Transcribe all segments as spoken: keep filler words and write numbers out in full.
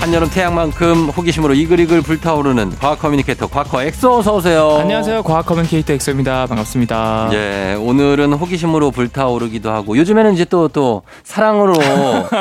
한여름 태양만큼 호기심으로 이글이글 불타오르는 과학 커뮤니케이터 과커 엑소, 어서 오세요. 안녕하세요. 과학 커뮤니케이터 엑소입니다. 반갑습니다. 예, 오늘은 호기심으로 불타오르기도 하고 요즘에는 이제 또 또 사랑으로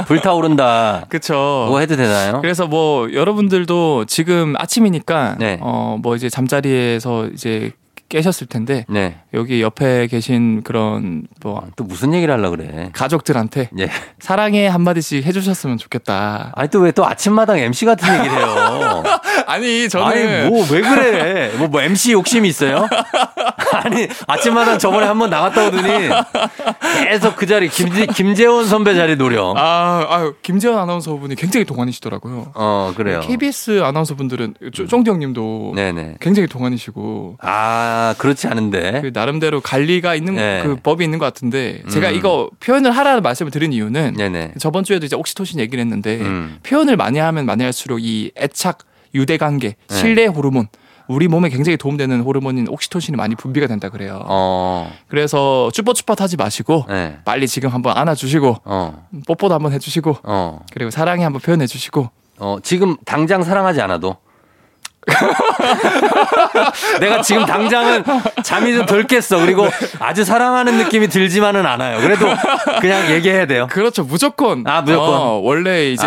불타오른다. 그렇죠. 뭐 해도 되나요? 그래서 뭐 여러분들도 지금 아침이니까 네. 어, 뭐 이제 잠자리에서 이제 깨셨을 텐데 네. 여기 옆에 계신 그런 뭐 또 무슨 얘기를 하려고 그래. 가족들한테 예. 사랑해 한마디씩 해주셨으면 좋겠다. 아니 또 왜 또 아침마당 엠씨 같은 얘기를 해요. 아니 저는 아니 뭐 왜 그래. 뭐, 뭐 엠씨 욕심이 있어요? 아니 아침마당 저번에 한번 나갔다 오더니 계속 그 자리 김재, 김재원 선배 자리 노려. 아, 아 김재원 아나운서분이 굉장히 동안이시더라고요. 어 그래요. 케이비에스 아나운서분들은 쫑디 형님도 네네. 굉장히 동안이시고 아 아, 그렇지 않은데 그 나름대로 관리가 있는 네. 그 법이 있는 것 같은데 제가 음. 이거 표현을 하라는 말씀을 드린 이유는 네네. 저번 주에도 이제 옥시토신 얘기를 했는데 음. 표현을 많이 하면 많이 할수록 이 애착, 유대관계, 신뢰 네. 호르몬, 우리 몸에 굉장히 도움되는 호르몬인 옥시토신이 많이 분비가 된다 그래요. 어. 그래서 쭈뼛쭈뼛 하지 마시고 네. 빨리 지금 한번 안아주시고 어. 뽀뽀도 한번 해주시고 어. 그리고 사랑해 한번 표현해주시고 어, 지금 당장 사랑하지 않아도 내가 지금 당장은 잠이 좀 덜 깼어. 그리고 네. 아주 사랑하는 느낌이 들지만은 않아요. 그래도 그냥 얘기해야 돼요. 그렇죠. 무조건. 아, 무조건. 어, 원래 이제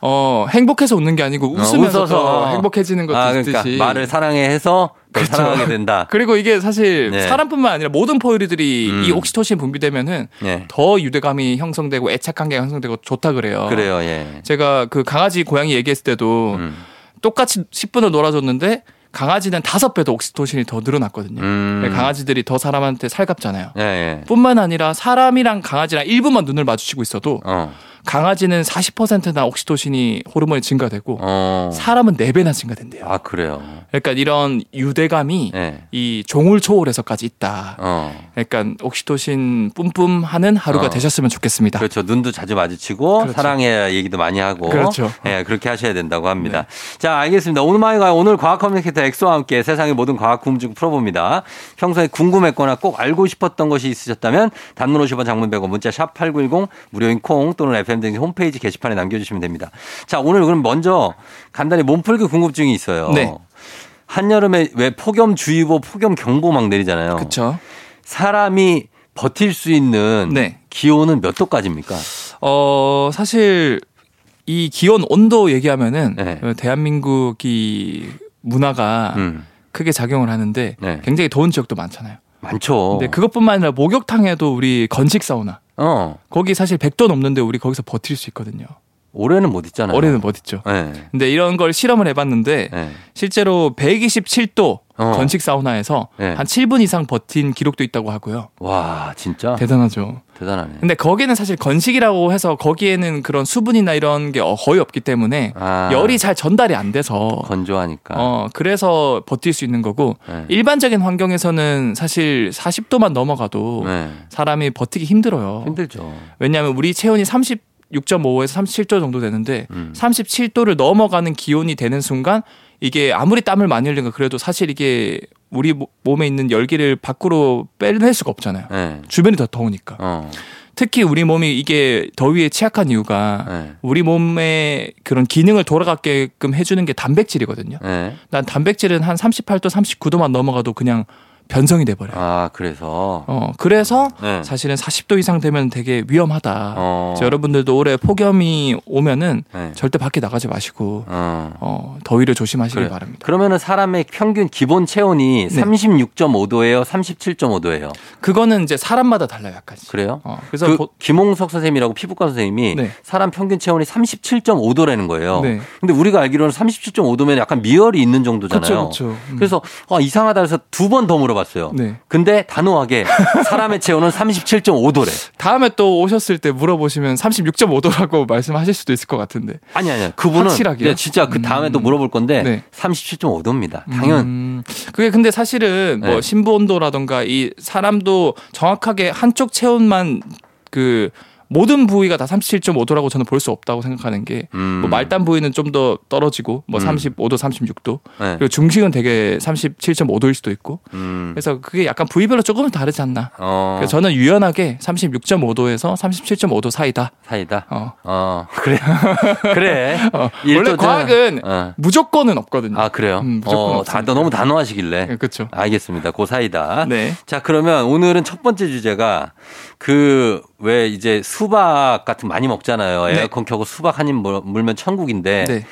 어, 행복해서 웃는 게 아니고 웃으면서 어, 행복해지는 것도 아, 그러니까 있듯이. 말을 사랑해 해서 그렇죠. 사랑하게 된다. 그리고 이게 사실 네. 사람뿐만 아니라 모든 포유류들이 음. 이 옥시토신 분비되면은 네. 더 유대감이 형성되고 애착관계가 형성되고 좋다 그래요. 그래요. 예. 제가 그 강아지 고양이 얘기했을 때도 음. 똑같이 십 분을 놀아줬는데 강아지는 다섯 배도 옥시토신이 더 늘어났거든요. 음. 강아지들이 더 사람한테 살갑잖아요. 예, 예. 뿐만 아니라 사람이랑 강아지랑 일 분만 눈을 마주치고 있어도 어. 강아지는 사십 퍼센트나 옥시토신이 호르몬이 증가되고 어. 사람은 네 배나 증가된대요. 아 그래요? 그러니까 이런 유대감이 예. 이 종울초월에서까지 있다. 어. 그러니까 옥시토신 뿜뿜하는 하루가 어. 되셨으면 좋겠습니다. 그렇죠. 눈도 자주 마주치고 그렇죠. 사랑해 얘기도 많이 하고 그렇죠. 예, 그렇게 하셔야 된다고 합니다. 네. 자 알겠습니다. 오늘마이가 오늘 과학 커뮤니케이터 엑소와 함께 세상의 모든 과학 궁금 풀어봅니다. 평소에 궁금했거나 꼭 알고 싶었던 것이 있으셨다면 단문 오십 원 장문 백 원 문자 샵 팔구일공 무료인 콩 또는 에프엠 댄싱 홈페이지 게시판에 남겨주시면 됩니다. 자 오늘 그럼 먼저 간단히 몸풀기 궁금증이 있어요. 네. 한여름에 왜 폭염주의보 폭염경보 막 내리잖아요. 그렇죠. 사람이 버틸 수 있는 네. 기온은 몇 도까지입니까? 어 사실 이 기온 온도 얘기하면은 네. 대한민국이 문화가 음. 크게 작용을 하는데 네. 굉장히 더운 지역도 많잖아요. 많죠. 근데 그것뿐만 아니라 목욕탕에도 우리 건식 사우나. 어. 거기 사실 백 도 넘는데 우리 거기서 버틸 수 있거든요. 올해는 못 있잖아요. 올해는 못 있죠. 네. 근데 이런 걸 실험을 해봤는데 네. 실제로 백이십칠 도 어. 건식 사우나에서 네. 한 칠 분 이상 버틴 기록도 있다고 하고요. 와 진짜? 대단하죠. 대단하네. 근데 거기는 사실 건식이라고 해서 거기에는 그런 수분이나 이런 게 거의 없기 때문에 아. 열이 잘 전달이 안 돼서 건조하니까. 어 그래서 버틸 수 있는 거고 네. 일반적인 환경에서는 사실 사십 도만 넘어가도 네. 사람이 버티기 힘들어요. 힘들죠. 왜냐하면 우리 체온이 삼십육 점 오에서 삼십칠 도 정도 되는데 음. 삼십칠 도를 넘어가는 기온이 되는 순간 이게 아무리 땀을 많이 흘리니까 그래도 사실 이게 우리 몸에 있는 열기를 밖으로 빼낼 수가 없잖아요. 네. 주변이 더 더우니까. 어. 특히 우리 몸이 이게 더위에 취약한 이유가 네. 우리 몸의 그런 기능을 돌아가게끔 해주는 게 단백질이거든요. 네. 난 단백질은 한 삼십팔 도, 삼십구 도만 넘어가도 그냥 변성이 돼버려요. 아, 그래서? 어, 그래서 네. 사실은 사십 도 이상 되면 되게 위험하다. 어. 여러분들도 올해 폭염이 오면은 네. 절대 밖에 나가지 마시고, 어. 어, 더위를 조심하시길 그래. 바랍니다. 그러면은 사람의 평균 기본 체온이 네. 삼십육 점 오 도예요? 삼십칠 점 오 도예요? 그거는 이제 사람마다 달라요, 약간씩. 그래요? 어, 그래서 그 보... 김홍석 선생님이라고 피부과 선생님이 네. 사람 평균 체온이 삼십칠 점 오 도라는 거예요. 네. 근데 우리가 알기로는 삼십칠 점 오 도면 약간 미열이 있는 정도잖아요. 그쵸, 그쵸. 음. 그래서 아, 이상하다 해서 두 번 더 물어봤어요. 봤어요. 네. 근데 단호하게 사람의 체온은 삼십칠 점 오 도래. 다음에 또 오셨을 때 물어보시면 삼십육 점 오 도라고 말씀하실 수도 있을 것 같은데. 아니 아니요. 그분은 확실하게 진짜 그 다음에 음. 또 물어볼 건데 네. 삼십칠 점 오 도입니다. 당연. 음. 그게 근데 사실은 네. 뭐 심부 온도라든가 이 사람도 정확하게 한쪽 체온만 그 모든 부위가 다 삼십칠 점 오 도라고 저는 볼 수 없다고 생각하는 게 음. 뭐 말단 부위는 좀 더 떨어지고 뭐 음. 삼십오 도, 삼십육 도 네. 그리고 중식은 되게 삼십칠 점 오 도일 수도 있고 음. 그래서 그게 약간 부위별로 조금은 다르지 않나. 어. 그래서 저는 유연하게 삼십육 점 오 도에서 삼십칠 점 오 도 사이다. 사이다. 어, 어. 그래. 그래. 어. 원래 과학은 어. 무조건은 없거든요. 아 그래요? 음, 무조건 어, 다, 너무 단호하시길래. 네, 그렇죠. 알겠습니다. 그 사이다. 네. 자 그러면 오늘은 첫 번째 주제가 그 왜 이제 수박 같은 많이 먹잖아요. 에어컨 네. 켜고 수박 한 입 물면 천국인데 네.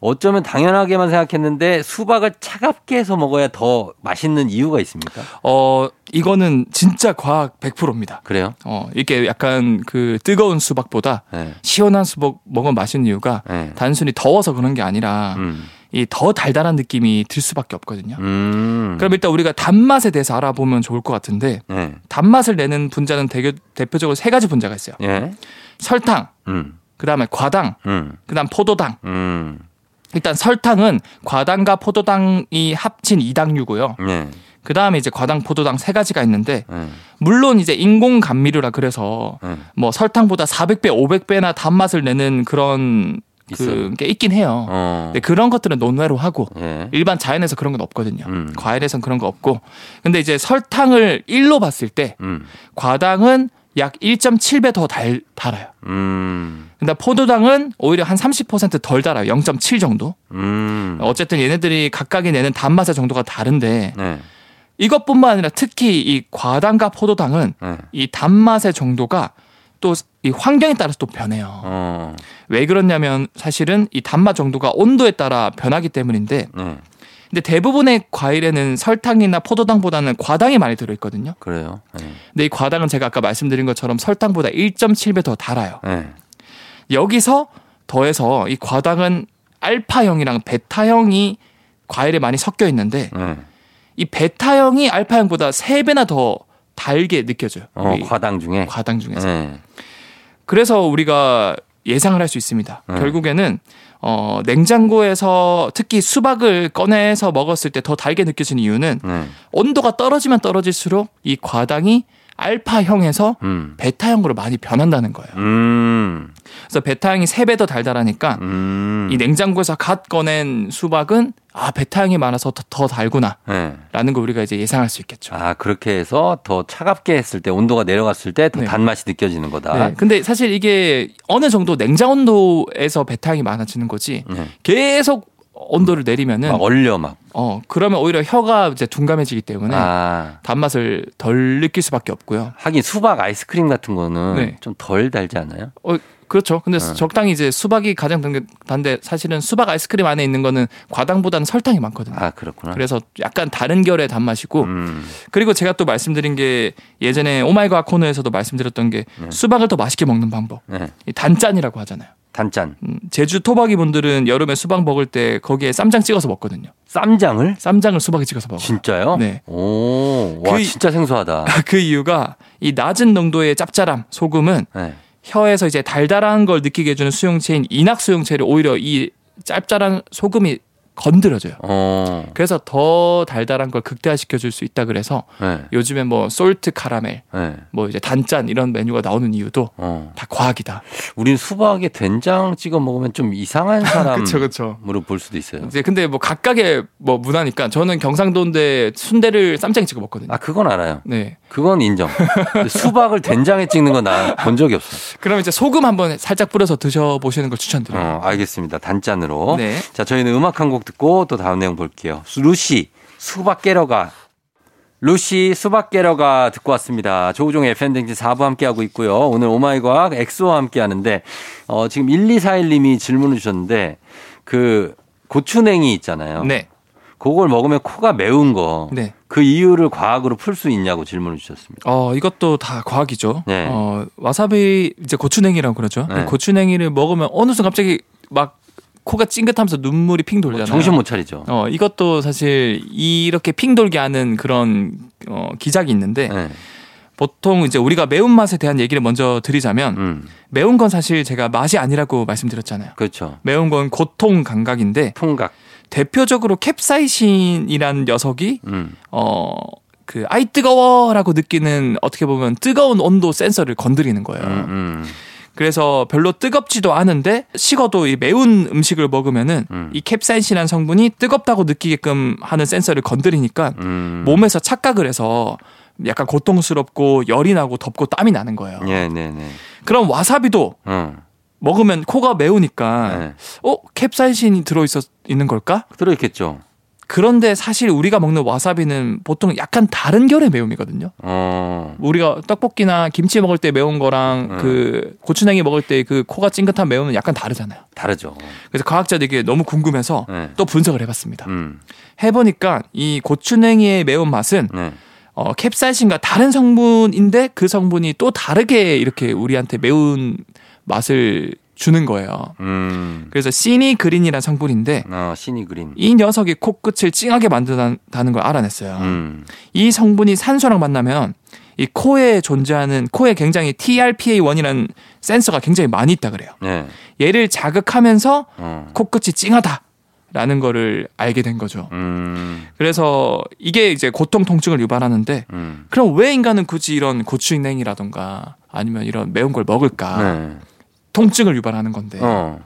어쩌면 당연하게만 생각했는데 수박을 차갑게 해서 먹어야 더 맛있는 이유가 있습니까? 어 이거는 진짜 과학 백 퍼센트입니다. 그래요? 어 이게 약간 그 뜨거운 수박보다 네. 시원한 수박 먹으면 맛있는 이유가 네. 단순히 더워서 그런 게 아니라. 음. 이 더 달달한 느낌이 들 수밖에 없거든요. 음. 그럼 일단 우리가 단맛에 대해서 알아보면 좋을 것 같은데 네. 단맛을 내는 분자는 대교, 대표적으로 세 가지 분자가 있어요. 예. 설탕, 음. 그다음에 과당, 음. 그다음 포도당. 음. 일단 설탕은 과당과 포도당이 합친 이당류고요. 네. 그 다음에 이제 과당, 포도당 세 가지가 있는데, 음. 물론 이제 인공 감미료라 그래서 음. 뭐 설탕보다 사백 배, 오백 배나 단맛을 내는 그런 그게 있긴 해요. 어. 근데 그런 것들은 논외로 하고 예. 일반 자연에서 그런 건 없거든요. 음. 과일에선 그런 거 없고. 근데 이제 설탕을 일로 봤을 때 음. 과당은 약 일 점 칠 배 더 달, 달아요. 음. 근데 포도당은 오히려 한 삼십 퍼센트 덜 달아요. 영 점 칠 정도. 음. 어쨌든 얘네들이 각각이 내는 단맛의 정도가 다른데 네. 이것뿐만 아니라 특히 이 과당과 포도당은 네. 이 단맛의 정도가 또 이 환경에 따라서 또 변해요. 어. 왜 그러냐면 사실은 이 단맛 정도가 온도에 따라 변하기 때문인데 네. 근데 대부분의 과일에는 설탕이나 포도당보다는 과당이 많이 들어있거든요. 그래요. 네. 근데 이 과당은 제가 아까 말씀드린 것처럼 설탕보다 일 점 칠 배 더 달아요. 네. 여기서 더해서 이 과당은 알파형이랑 베타형이 과일에 많이 섞여 있는데 네. 이 베타형이 알파형보다 세 배나 더 달게 느껴져요. 어, 과당 중에? 과당 중에서. 네. 그래서 우리가 예상을 할 수 있습니다. 네. 결국에는 어, 냉장고에서 특히 수박을 꺼내서 먹었을 때 더 달게 느껴지는 이유는 네. 온도가 떨어지면 떨어질수록 이 과당이 알파형에서 음. 베타형으로 많이 변한다는 거예요. 음. 그래서 베타형이 세 배 더 달달하니까 음. 이 냉장고에서 갓 꺼낸 수박은 아 베타형이 많아서 더, 더 달구나 네. 라는 걸 우리가 이제 예상할 수 있겠죠. 아 그렇게 해서 더 차갑게 했을 때 온도가 내려갔을 때 더 네. 단맛이 느껴지는 거다. 네. 근데 사실 이게 어느 정도 냉장 온도에서 베타형이 많아지는 거지 네. 계속 온도를 내리면은 막 얼려 막. 어 그러면 오히려 혀가 이제 둔감해지기 때문에 아. 단맛을 덜 느낄 수밖에 없고요. 하긴 수박 아이스크림 같은 거는 네. 좀 덜 달지 않아요? 어 그렇죠. 근데 어. 적당히 이제 수박이 가장 단데 사실은 수박 아이스크림 안에 있는 거는 과당보다는 설탕이 많거든요. 아 그렇구나. 그래서 약간 다른 결의 단맛이고 음. 그리고 제가 또 말씀드린 게 예전에 오마이갓 코너에서도 말씀드렸던 게 네. 수박을 더 맛있게 먹는 방법. 네. 이 단짠이라고 하잖아요. 단짠. 제주 토박이 분들은 여름에 수박 먹을 때 거기에 쌈장 찍어서 먹거든요. 쌈장을? 쌈장을 수박에 찍어서 먹어요. 진짜요? 네. 오, 와 그, 진짜 생소하다. 그 이유가 이 낮은 농도의 짭짤함, 소금은 네. 혀에서 이제 달달한 걸 느끼게 해주는 수용체인 인악 수용체를 오히려 이 짭짤한 소금이 건드려져요. 오. 그래서 더 달달한 걸 극대화시켜줄 수 있다 그래서 네. 요즘에 뭐 솔트 카라멜, 네. 뭐 이제 단짠 이런 메뉴가 나오는 이유도 어. 다 과학이다. 우린 수박에 된장 찍어 먹으면 좀 이상한 사람으로 그쵸, 그쵸. 볼 수도 있어요. 이제 근데 뭐 각각의 뭐 문화니까 저는 경상도인데 순대를 쌈장에 찍어 먹거든요. 아 그건 알아요. 네, 그건 인정. 수박을 된장에 찍는 건 나 본 적이 없어요. 그럼 이제 소금 한번 살짝 뿌려서 드셔보시는 걸 추천드려요. 어, 알겠습니다. 단짠으로. 네. 자 저희는 음악 한 곡. 듣고 또 다음 내용 볼게요. 루시 수박 깨러 가. 루시 수박 깨러 가 듣고 왔습니다. 조우종의 에프엠 댕진 사 부 함께하고 있고요. 오늘 오마이과학 엑소와 함께하는데 어, 지금 일이사일 님이 질문을 주셨는데 그 고추냉이 있잖아요. 네. 그걸 먹으면 코가 매운 거. 네. 그 이유를 과학으로 풀 수 있냐고 질문을 주셨습니다. 어, 이것도 다 과학이죠. 네. 어, 와사비 이제 고추냉이라고 그러죠. 네. 고추냉이를 먹으면 어느 순간 갑자기 막 코가 찡긋하면서 눈물이 핑 돌잖아요. 정신 못 차리죠. 어, 이것도 사실 이렇게 핑 돌게 하는 그런 어, 기작이 있는데 네. 보통 이제 우리가 매운맛에 대한 얘기를 먼저 드리자면 음. 매운 건 사실 제가 맛이 아니라고 말씀드렸잖아요. 그렇죠. 매운 건 고통 감각인데 통각. 대표적으로 캡사이신이라는 녀석이 음. 어, 그 아이 뜨거워라고 느끼는 어떻게 보면 뜨거운 온도 센서를 건드리는 거예요. 음, 음. 그래서 별로 뜨겁지도 않은데 식어도 이 매운 음식을 먹으면은 음. 이 캡사이신이라는 성분이 뜨겁다고 느끼게끔 하는 센서를 건드리니까 음. 몸에서 착각을 해서 약간 고통스럽고 열이 나고 덥고 땀이 나는 거예요. 예, 네, 네. 그럼 와사비도 음. 먹으면 코가 매우니까 네. 어 캡사이신이 들어 있어 있는 걸까? 들어 있겠죠. 그런데 사실 우리가 먹는 와사비는 보통 약간 다른 결의 매움이거든요. 어. 우리가 떡볶이나 김치 먹을 때 매운 거랑 음. 그 고추냉이 먹을 때 그 코가 찡긋한 매움은 약간 다르잖아요. 다르죠. 그래서 과학자들에게 너무 궁금해서 네. 또 분석을 해봤습니다. 음. 해보니까 이 고추냉이의 매운맛은 네. 어, 캡사이신과 다른 성분인데 그 성분이 또 다르게 이렇게 우리한테 매운 맛을 주는 거예요. 음. 그래서 시니그린이라는 성분인데 아, 시니그린. 이 녀석이 코끝을 찡하게 만든다는 걸 알아냈어요. 음. 이 성분이 산소랑 만나면 이 코에 존재하는 코에 굉장히 티알피에이원이라는 센서가 굉장히 많이 있다 그래요. 네. 얘를 자극하면서 어. 코끝이 찡하다. 라는 거를 알게 된 거죠. 음. 그래서 이게 이제 고통 통증을 유발하는데 음. 그럼 왜 인간은 굳이 이런 고추냉이라던가 아니면 이런 매운 걸 먹을까? 네. 통증을 유발하는 건데 어.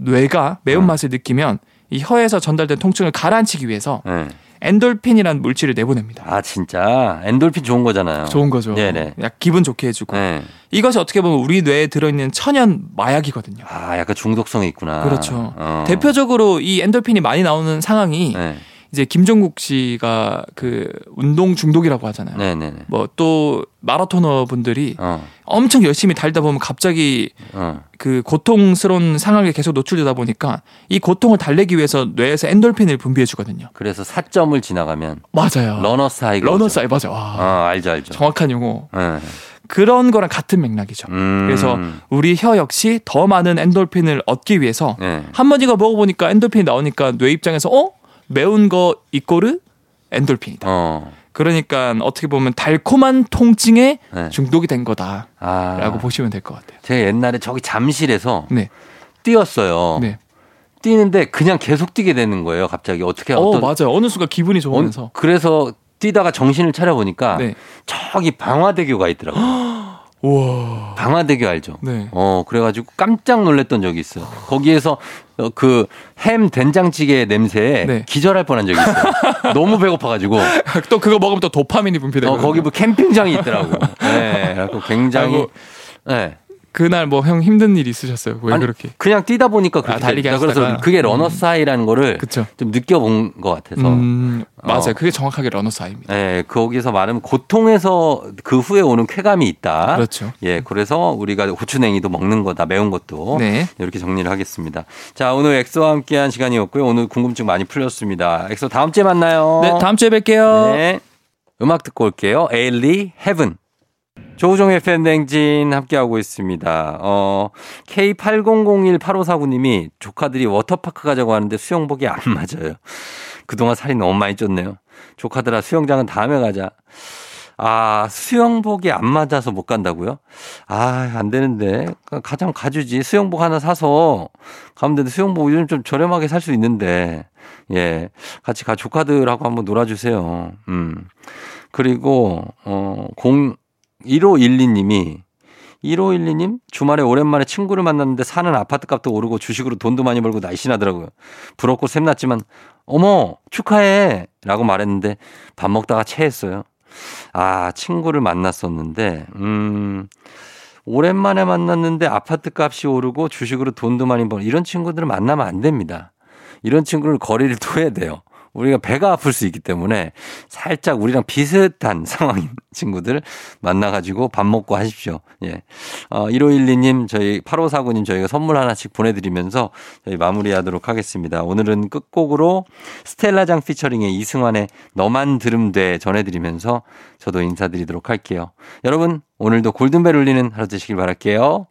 뇌가 매운맛을 어. 느끼면 이 혀에서 전달된 통증을 가라앉히기 위해서 네. 엔돌핀이라는 물질을 내보냅니다. 아 진짜? 엔돌핀 좋은 거잖아요. 좋은 거죠. 네네. 약 기분 좋게 해주고 네. 이것이 어떻게 보면 우리 뇌에 들어있는 천연 마약이거든요. 아 약간 중독성이 있구나. 그렇죠. 어. 대표적으로 이 엔돌핀이 많이 나오는 상황이 네. 이제 김종국 씨가 그 운동 중독이라고 하잖아요. 네네네. 뭐 또 마라토너 분들이 어. 엄청 열심히 달다 보면 갑자기 어. 그 고통스러운 상황에 계속 노출되다 보니까 이 고통을 달래기 위해서 뇌에서 엔돌핀을 분비해 주거든요. 그래서 사점을 지나가면 맞아요. 러너스 하이. 러너스 하이 맞아요. 아, 알죠, 알죠. 정확한 용어. 네. 그런 거랑 같은 맥락이죠. 음. 그래서 우리 혀 역시 더 많은 엔돌핀을 얻기 위해서 네. 한번 이거 먹어보니까 엔돌핀이 나오니까 뇌 입장에서 어? 매운 거 이꼬르 엔돌핀이다. 어. 그러니까 어떻게 보면 달콤한 통증에 네. 중독이 된 거다라고 아. 보시면 될 것 같아요. 제가 옛날에 저기 잠실에서 네. 뛰었어요. 네. 뛰는데 그냥 계속 뛰게 되는 거예요. 갑자기 어떻게 어 어떤... 맞아요. 어느 순간 기분이 좋으면서 어, 그래서 뛰다가 정신을 차려 보니까 네. 저기 방화대교가 있더라고요. 우와. 방화대교 알죠? 네. 어 그래가지고 깜짝 놀랐던 적이 있어요. 거기에서 그 햄 된장찌개 냄새에 네. 기절할 뻔한 적이 있어요. 너무 배고파가지고 또 그거 먹으면 또 도파민이 분비되고 어, 거기 뭐 캠핑장이 있더라고. 네, 그래서 굉장히 아이고, 네. 그날 뭐 형 힘든 일 있으셨어요? 왜 아니, 그렇게? 그냥 뛰다 보니까 그렇게 아, 달리기 하시다가. 그래서 그게 러너스 하이라는 거를 그쵸. 좀 느껴본 것 같아서 음, 맞아요. 어. 그게 정확하게 러너스 하이입니다. 네, 거기서 말하면 고통에서 그 후에 오는 쾌감이 있다. 그렇죠. 예, 그래서 우리가 고추냉이도 먹는 거다, 매운 것도 네. 이렇게 정리를 하겠습니다. 자, 오늘 엑소와 함께한 시간이었고요. 오늘 궁금증 많이 풀렸습니다. 엑소 다음 주에 만나요. 네, 다음 주에 뵐게요. 네, 음악 듣고 올게요. 에일리 헤븐. 조우종 에프엠 행진 함께하고 있습니다. 어, 케이 팔공공일 팔오사구님이 조카들이 워터파크 가자고 하는데 수영복이 안 맞아요. 그동안 살이 너무 많이 쪘네요. 조카들아 수영장은 다음에 가자. 아, 수영복이 안 맞아서 못 간다고요? 아, 안 되는데. 가장 가주지. 수영복 하나 사서 가면 되는데 수영복 요즘 좀 저렴하게 살 수 있는데. 예. 같이 가, 조카들하고 한번 놀아주세요. 음. 그리고, 어, 공, 일오일이님이 일오일이님 주말에 오랜만에 친구를 만났는데 사는 아파트값도 오르고 주식으로 돈도 많이 벌고 날씬하더라고요. 부럽고 샘났지만 어머 축하해 라고 말했는데 밥 먹다가 체했어요. 아 친구를 만났었는데 음 오랜만에 만났는데 아파트값이 오르고 주식으로 돈도 많이 벌고 이런 친구들을 만나면 안 됩니다. 이런 친구를 거리를 둬야 돼요. 우리가 배가 아플 수 있기 때문에 살짝 우리랑 비슷한 상황인 친구들 만나가지고 밥 먹고 하십시오. 예. 어, 일오일이님, 저희 팔오사구님 저희가 선물 하나씩 보내드리면서 저희 마무리하도록 하겠습니다. 오늘은 끝곡으로 스텔라장 피처링의 이승환의 너만 들음 돼 전해드리면서 저도 인사드리도록 할게요. 여러분, 오늘도 골든벨 울리는 하루 되시길 바랄게요.